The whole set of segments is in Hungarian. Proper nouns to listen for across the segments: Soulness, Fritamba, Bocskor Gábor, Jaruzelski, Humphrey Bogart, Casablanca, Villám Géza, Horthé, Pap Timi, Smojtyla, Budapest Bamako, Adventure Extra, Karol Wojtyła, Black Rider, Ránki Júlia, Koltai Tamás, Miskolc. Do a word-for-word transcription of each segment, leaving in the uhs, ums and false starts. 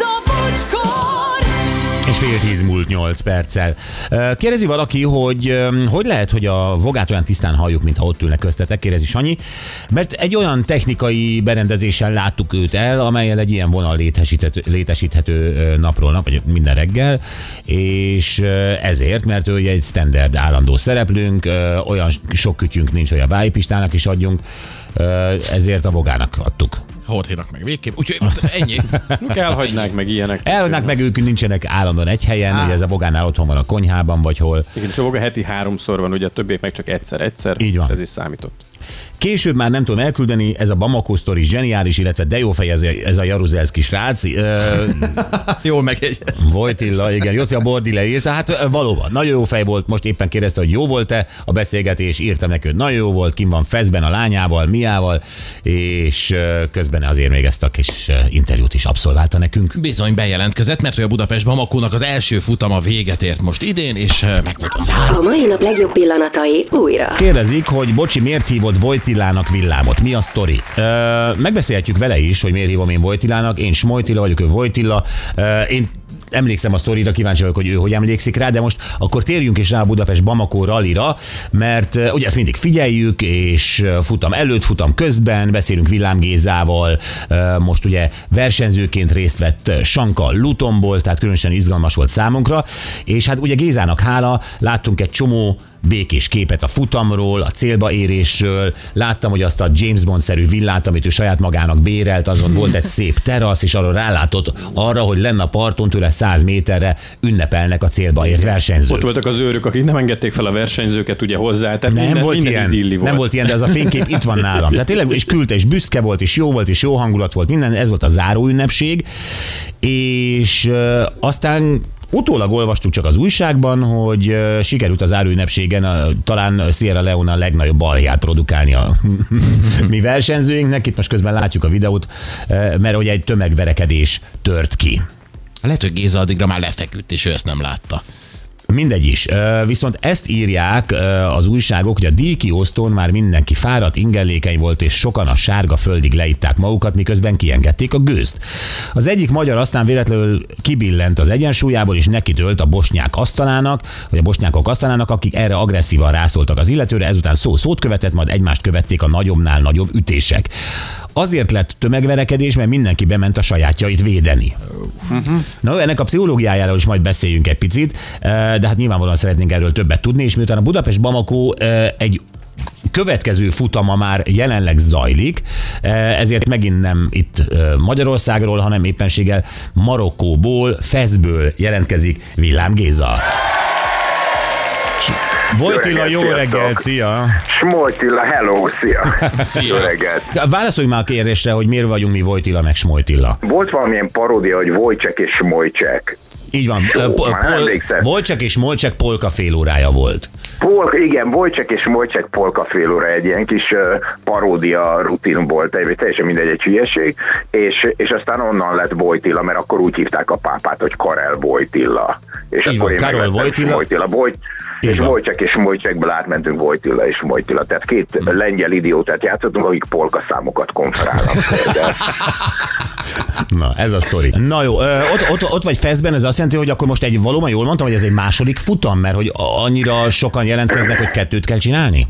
a Bocskor! És fél tíz múlt nyolc perccel. Kérdezi valaki, hogy hogy lehet, hogy a vogát olyan tisztán halljuk, mintha ott ülne köztetek, kérdezi Sanyi, mert egy olyan technikai berendezéssel láttuk őt el, amellyel egy ilyen vonal létesíthető, létesíthető napról nap, vagy minden reggel, és ezért, mert ő egy standard állandó szereplőnk, olyan sok kütyünk nincs, hogy a Vájpistának is adjunk, ezért a vogának adtuk. Horthénak meg végképp, úgyhogy ennyi. Elhagynák meg ilyenek. Elhagynák meg, ők nincsenek állandóan egy helyen, ugye ez a bogánál otthon van a konyhában, vagy hol. Igen, és a boga heti háromszor van, ugye a többiek meg csak egyszer-egyszer, és ez is számított. Később már nem tudom elküldeni, ez a Bamako sztori zseniális, illetve de jó fej, ez, ez a Jaruzelski srác. Ö... Jól megjegyeztem. Wojtyła, igen, Jóci a Bordi leírta, hát valóban, nagyon jó fej volt, most éppen kérdezte, hogy jó volt-e a beszélgetés, írtam neki, nagyon jó volt, kim van Feszben a lányával, Miával, és közben azért még ezt a kis interjút is abszolválta nekünk. Bizony bejelentkezett, mert a Budapest Bamakónak az első futama véget ért most idén, és megmutatom. A mai nap legjobb pillanatai újra. Kérdezik, hogy bocsi, miért hívott Wojtylának Villámot? Mi a sztori? Ö, megbeszélhetjük vele is, hogy miért hívom én Wojtylának. Én Smojtyla vagyok, ő Wojtyła. Ö, én emlékszem a sztorira, kíváncsi vagyok, hogy ő hogy emlékszik rá, de most akkor térjünk is rá a Budapest Bamako rallira, mert ugye ezt mindig figyeljük, és futam előtt, futam közben, beszélünk Villám Gézával, most ugye versenyzőként részt vett Sanka Lutonból, tehát különösen izgalmas volt számunkra, és hát ugye Gézának hála, láttunk egy csomó békés képet a futamról, a célba érésről, láttam, hogy azt a James Bond-szerű villát, amit ő saját magának bérelt, azon volt egy szép terasz, és arról rálátott arra, hogy lenne a parton tőle száz méterre ünnepelnek a célba ért versenyzők. Ott voltak az őrök, akik nem engedték fel a versenyzőket ugye hozzá, tehát nem minden, volt minden ilyen, idilli volt. Nem volt ilyen, de ez a fénykép itt van nálam. Tehát tényleg, és küldte, és büszke volt, és jó volt, és jó hangulat volt, minden, ez volt a záró ünnepség, és euh, aztán utólag olvastuk csak az újságban, hogy sikerült az árünnepségen a, talán Sierra Leone a legnagyobb balját produkálni a mi versenyzőinknek. Itt most közben látjuk a videót, mert ugye egy tömegverekedés tört ki. Lehet, hogy Géza addigra már lefeküdt, és ő ezt nem látta. Mindegy is. Viszont ezt írják az újságok, hogy a díjkiosztón már mindenki fáradt, ingellékeny volt, és sokan a sárga földig leitták magukat, miközben kiengedték a gőzt. Az egyik magyar aztán véletlenül kibillent az egyensúlyából, és nekidőlt a bosnyák asztalának, vagy a bosnyákok asztalának, akik erre agresszívan rászóltak az illetőre, ezután szó szót követett, majd egymást követték a nagyobbnál nagyobb ütések. Azért lett tömegverekedés, mert mindenki bement a sajátjait védeni. Uh-huh. Na, ennek a pszichológiájáról is majd beszéljünk egy picit, de hát nyilvánvalóan szeretnénk erről többet tudni, és miután a Budapest Bamako egy következő futama már jelenleg zajlik, ezért megint nem itt Magyarországról, hanem éppenséggel Marokkóból, Feszből jelentkezik Villám Géza. Wojtyła, jó reggel, szia! Smojtyla, hello, szia! Szia! Jó reggelt! Válaszolj már a kérdésre, hogy miért vagyunk mi Wojtyła meg Smojtyla. Volt valamilyen paródia, hogy Wojciech és Smojciech. Így van. Wojciech és Smojciech polka fél órája volt. Polka, igen, Wojciech és Smojciech polka fél óra, egy ilyen kis paródia rutin volt, teljesen mindegy, egy hülyeség, és, és aztán onnan lett Wojtyła, mert akkor úgy hívták a pápát, hogy Karol Wojtyła. És így akkor van, Karol Wojtyła. Boly... És Wojciech és Smojciechből átmentünk Wojtyła és Smojtyla. Tehát két hmm. lengyel idiótát játszottunk, akik polka számokat konferálnak. De... Na, ez a sztori. Na jó, ott, ott, ott vagy Feszben, ez azt jelenti, hogy akkor most egy, valóban jól mondtam, hogy ez egy második futam, mert hogy annyira sokan jelentkeznek, hogy kettőt kell csinálni?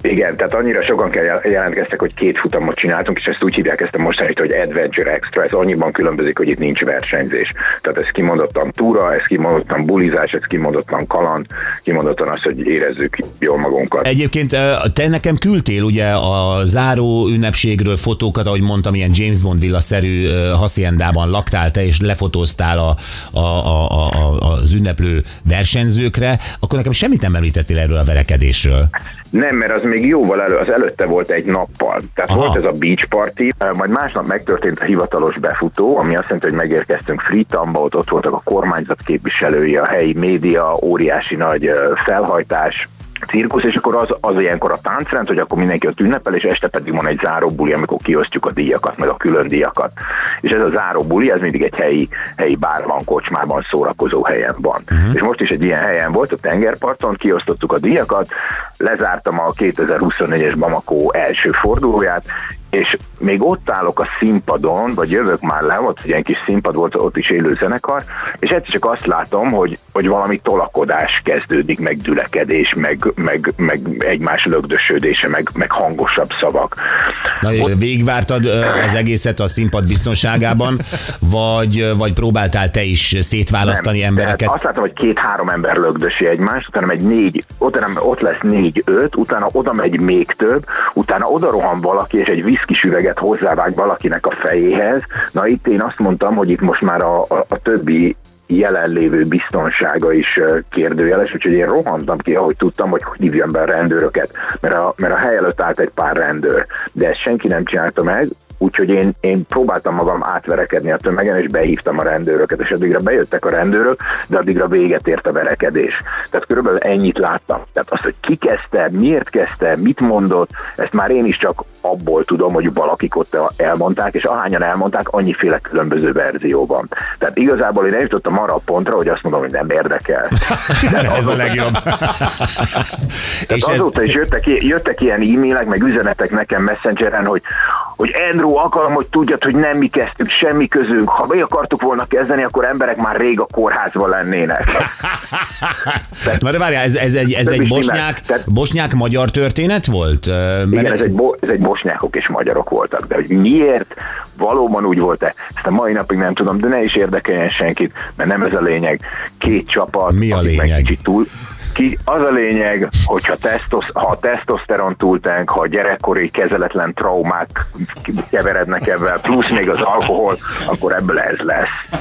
Igen, tehát annyira sokan kell jelentkeztek, hogy két futamot csináltunk, és ezt úgy hívják ezt a mostanit, hogy Adventure Extra, ez annyiban különbözik, hogy itt nincs versenyzés. Tehát ez kimondottan túra, ez kimondottan bulizás, ez kimondottan kaland, kimondottan azt, hogy érezzük jól magunkat. Egyébként te nekem küldtél ugye a záró ünnepségről fotókat, ahogy mondtam, ilyen James Bond villa-szerű haciendában laktál te, és lefotóztál a, a, a, a, az ünneplő versenyzőkre, akkor nekem semmit nem említettél erről a verekedésről. Nem, mert az még jóval elő, az előtte volt egy nappal. Tehát aha, volt ez a beach party, majd másnap megtörtént a hivatalos befutó, ami azt jelenti, hogy megérkeztünk Fritamba, ott, ott voltak a kormányzat képviselői, a helyi média, óriási nagy felhajtás, cirkusz, és akkor az, az ilyenkor a táncrend, hogy akkor mindenki ott ünnepel, és este pedig van egy záróbuli, amikor kiosztjuk a díjakat, meg a külön díjakat. És ez a záróbuli, ez mindig egy helyi, helyi bárban, kocsmában, szórakozó helyen van. Uh-huh. És most is egy ilyen helyen volt, a tengerparton, kiosztottuk a díjakat, lezártam a kétezer-huszonnégyes Bamako első fordulóját, és még ott állok a színpadon, vagy jövök már le, ott egy ilyen kis színpad volt, ott is élő zenekar, és egyszer csak azt látom, hogy, hogy valami tolakodás kezdődik, meg dülekedés, meg, meg, meg egymás lögdösödése, meg, meg hangosabb szavak. Na és ott... végigvártad az egészet a színpad biztonságában, vagy, vagy próbáltál te is szétválasztani nem, embereket? Azt láttam, hogy két-három ember lögdösi egymást, utána megy négy, utána ott lesz négy-öt, utána oda megy még több, utána oda rohan valaki, és egy víz kis üveget hozzávág valakinek a fejéhez. Na itt én azt mondtam, hogy itt most már a, a, a többi jelenlévő biztonsága is kérdőjeles, úgyhogy én rohantam ki, ahogy tudtam, hogy hívjam be a rendőröket, mert a, mert a hely előtt állt egy pár rendőr, de ezt senki nem csinálta meg, úgyhogy én, én próbáltam magam átverekedni a tömegen, és behívtam a rendőröket, és addigra bejöttek a rendőrök, de addigra véget ért a verekedés. Tehát körülbelül ennyit láttam. Tehát azt, hogy ki kezdte, miért kezdte, mit mondott, ezt már én is csak abból tudom, hogy valakik ott elmondták, és ahányan elmondták, annyiféle különböző verzióban. Tehát igazából én eljutottam arra a pontra, hogy azt mondom, hogy nem érdekel. Ez a legjobb. Tehát azóta is jöttek, jöttek ilyen e-mailek, meg üzenetek nekem Messengeren, hogy, hogy Andrew, akarom, hogy tudjad, hogy nem mi kezdtük, semmi közünk. Ha mi akartuk volna kezdeni, akkor emberek már rég a kórházban lennének. Tehát, na de várjál, ez, ez egy, ez egy bosnyák, tehát, bosnyák-magyar történet volt? Mert igen, ez egy, bo- ez egy bosnyákok és magyarok voltak, de hogy miért valóban úgy volt-e, ezt a mai napig nem tudom, de ne is érdekeljen senkit, mert nem ez a lényeg. Két csapat, mi a lényeg? Meg kicsit túl... Ki, az a lényeg, hogyha tesztosz, ha a tesztoszteron túltánk, ha a gyerekkori kezeletlen traumák keverednek ebben, plusz még az alkohol, akkor ebből ez lesz.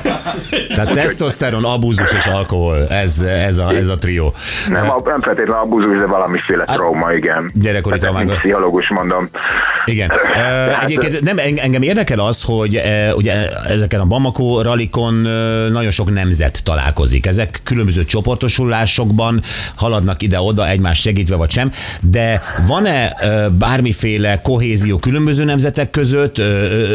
Tehát tesztoszteron, abúzus és alkohol, ez, ez, a, ez a trió. Nem, nem feltétlenül abúzus, de valamiféle trauma, igen. Gyerekkori traumák. Mint pszichológus mondom. Igen. Tehát, egyébként nem, engem érdekel az, hogy ugye ezeken a Bamako ralikon nagyon sok nemzet találkozik. Ezek különböző csoportosulásokban haladnak ide-oda, egymást segítve vagy sem, de van-e bármiféle kohézió különböző nemzetek között,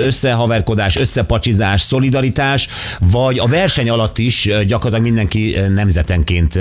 összehaverkodás, összepacsizás, szolidaritás, vagy a verseny alatt is gyakorlatilag mindenki nemzetenként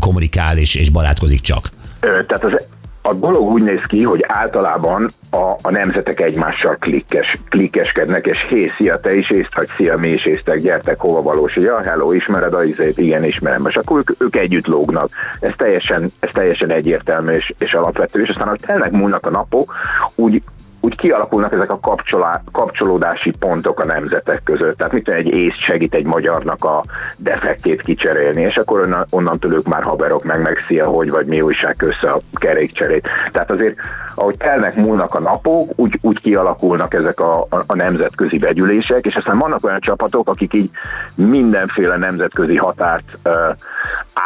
kommunikál és, és barátkozik csak? Tehát az A dolog úgy néz ki, hogy általában a, a nemzetek egymással klikkes, klikkeskednek, és hé, szia, te is észt, vagy szia, mi is észtek, gyertek, hova valós, hogy ja, hello, ismered a izét, igen, ismerem, és akkor ők, ők együtt lógnak. Ez teljesen, ez teljesen egyértelmű és, és alapvető, és aztán, hogy telnek múlnak a napok, úgy úgy kialakulnak ezek a kapcsolá, kapcsolódási pontok a nemzetek között. Tehát mit tudom, egy ész segít egy magyarnak a defektét kicserélni, és akkor onnan, onnantól ők már haverok, meg meg szia, hogy vagy mi újság, össze a kerékcserét. Tehát azért, ahogy telnek múlnak a napok, úgy, úgy kialakulnak ezek a, a, a nemzetközi vegyülések, és aztán vannak olyan csapatok, akik így mindenféle nemzetközi határt uh,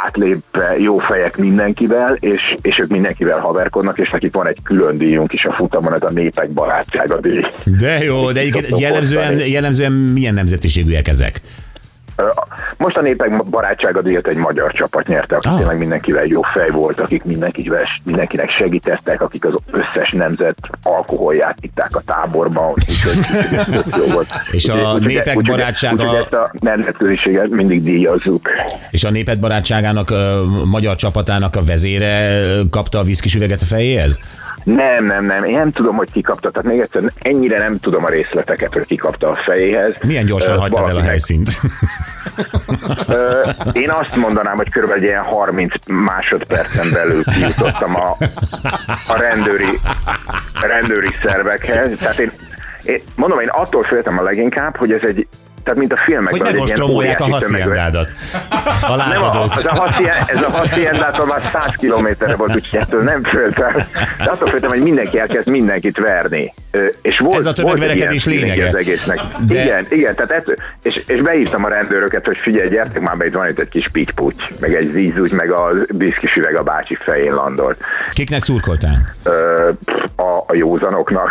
átlépve jó fejek mindenkivel, és, és ők mindenkivel haverkodnak, és nekik van egy külön díjunk is a futamon, ez a népek barátsága. De jó, de jellemzően, jellemzően milyen nemzetiségűek ezek? Most a népek barátsága díjat egy magyar csapat nyerte, akik ah. tényleg mindenkivel jó fej volt, akik mindenkinek segítettek, akik az összes nemzet alkoholját itták a táborban. Úgyhogy, jó volt. És úgy, a úgy, népek úgy, barátsága... Úgyhogy ezt a nemzetköziséget mindig díjazzuk. És a népek barátságának, magyar csapatának a vezére kapta a viszkis üveget a fejéhez? Nem, nem, nem. Én nem tudom, hogy ki kapta. Tehát még egyszer ennyire nem tudom a részleteket, hogy ki kapta a fejéhez. Milyen gyorsan uh, hagytad el a helyszínt? Én azt mondanám, hogy körülbelül egy ilyen harminc másodpercen belül kijutottam a, a rendőri, rendőri szervekhez. Tehát én, én mondom, én attól féltem a leginkább, hogy ez egy, tehát mint a filmekben. Hogy megostromolják a haciendádat. A lázadók. Nem, a, ez a haciendától már száz kilométerre volt, úgyhogy ettől nem föltem. De attól föltem, hogy mindenki elkezd mindenkit verni. És volt, ez a tömegverekedés lényege. Az egésznek. De... Igen, igen. Tehát ez, és, és beírtam a rendőröket, hogy figyelj, gyertek már be, itt van itt egy kis pitty-putty, meg egy zízúgy, meg a viszkis üveg a bácsi fején landolt. Kiknek szurkoltál? A, a józanoknak.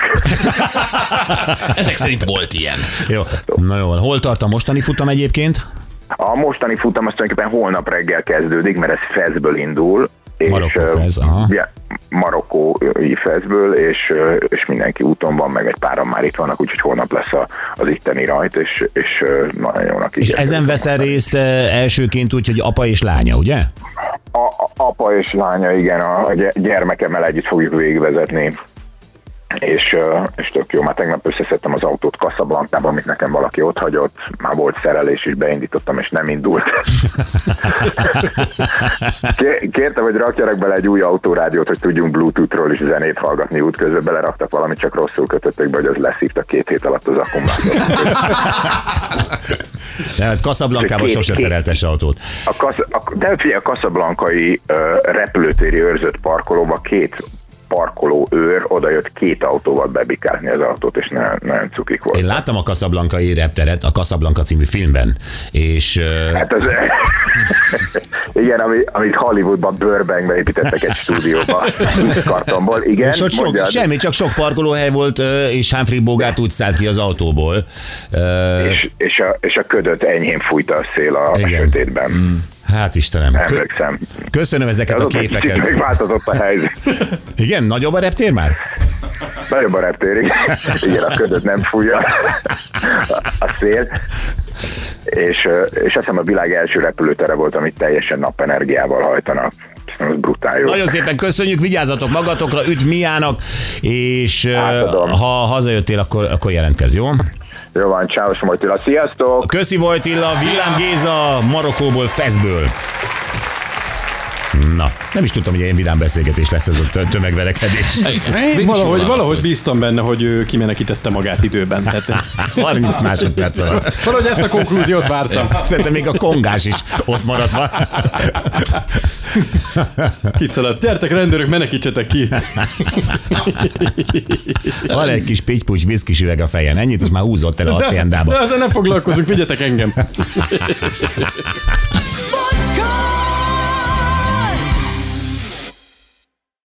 Ezek szerint volt ilyen. Jó, na jó, hol tart a mostani futam egyébként? A mostani futam az tulajdonképpen holnap reggel kezdődik, mert ez Feszből indul, Marokkó fez, aha. Ja, marokkói fezből, és, és mindenki úton van, meg egy páran már itt vannak, úgyhogy holnap lesz a, az itteni rajt, és, és nagyon jónak is. És ezen veszel részt elsőként úgy, hogy apa és lánya, ugye? A, apa és lánya, igen, a gyermekemmel együtt fogjuk végigvezetni. És, és tök jó, már tegnap összeszedtem az autót Casablanca-ban, amit nekem valaki ott hagyott, már volt szerelés is, beindítottam, és nem indult. Kértem, hogy rakjanak bele egy új autórádiót, hogy tudjunk Bluetooth-ról is zenét hallgatni útközben, beleraktak valamit, csak rosszul kötöttek be, hogy az leszívta két hét alatt az akkumulátort. De hát Casablanca-ban sose szereltes autót. A, kasz, a, de figyelj, a casablanca-i uh, repülőtéri őrzött parkolóba két parkoló őr odajött két autóval bebikálni az autót, és nagyon, nagyon cukik volt. Én láttam a Casablanca-i repteret a Casablanca című filmben, és... Hát az... igen, amit ami Hollywoodban, Burbankben építettek egy stúdióba, kartonból, igen. És ott sok, semmi, csak sok parkolóhely volt, és Humphrey Bogart úgy szállt ki az autóból. És, és, a, és a ködöt enyhén fújta a szél a, a sötétben. Hmm. Hát Istenem. Emlékszem. Köszönöm ezeket a képeket. Kicsit megváltozott a helyzet. Igen, nagyobb a reptér már? Nagyobb a reptér, igen. Igen, a ködöt nem fújja a szél. És, és azt hiszem a világ első repülőtere volt, amit teljesen napenergiával hajtanak. Ez brutál jó. Nagyon szépen köszönjük, vigyázzatok magatokra, üdv Miának, és átadom. Ha hazajöttél, akkor, akkor jelentkezz, jó? Jó van, csáos Wojtyła, sziasztok! Köszi Wojtyła, Villám Géza, Marokkóból, Feszből. Na, nem is tudtam, hogy ilyen vidám beszélgetés lesz ez a tömegverekedés. Valahogy, valahogy bíztam benne, hogy ő kimenekítette magát időben. Tehát... harminc másodperc alatt. Valahogy ezt a konklúziót vártam. Szerintem még a kongás is ott maradt van. Kiszaladt, gyertek rendőrök, menekítsetek ki. Van egy kis pittypucs viszkis üveg a fejen, ennyit, és már húzott el a haciendába. De, de ezzel nem foglalkozunk, vigyetek engem.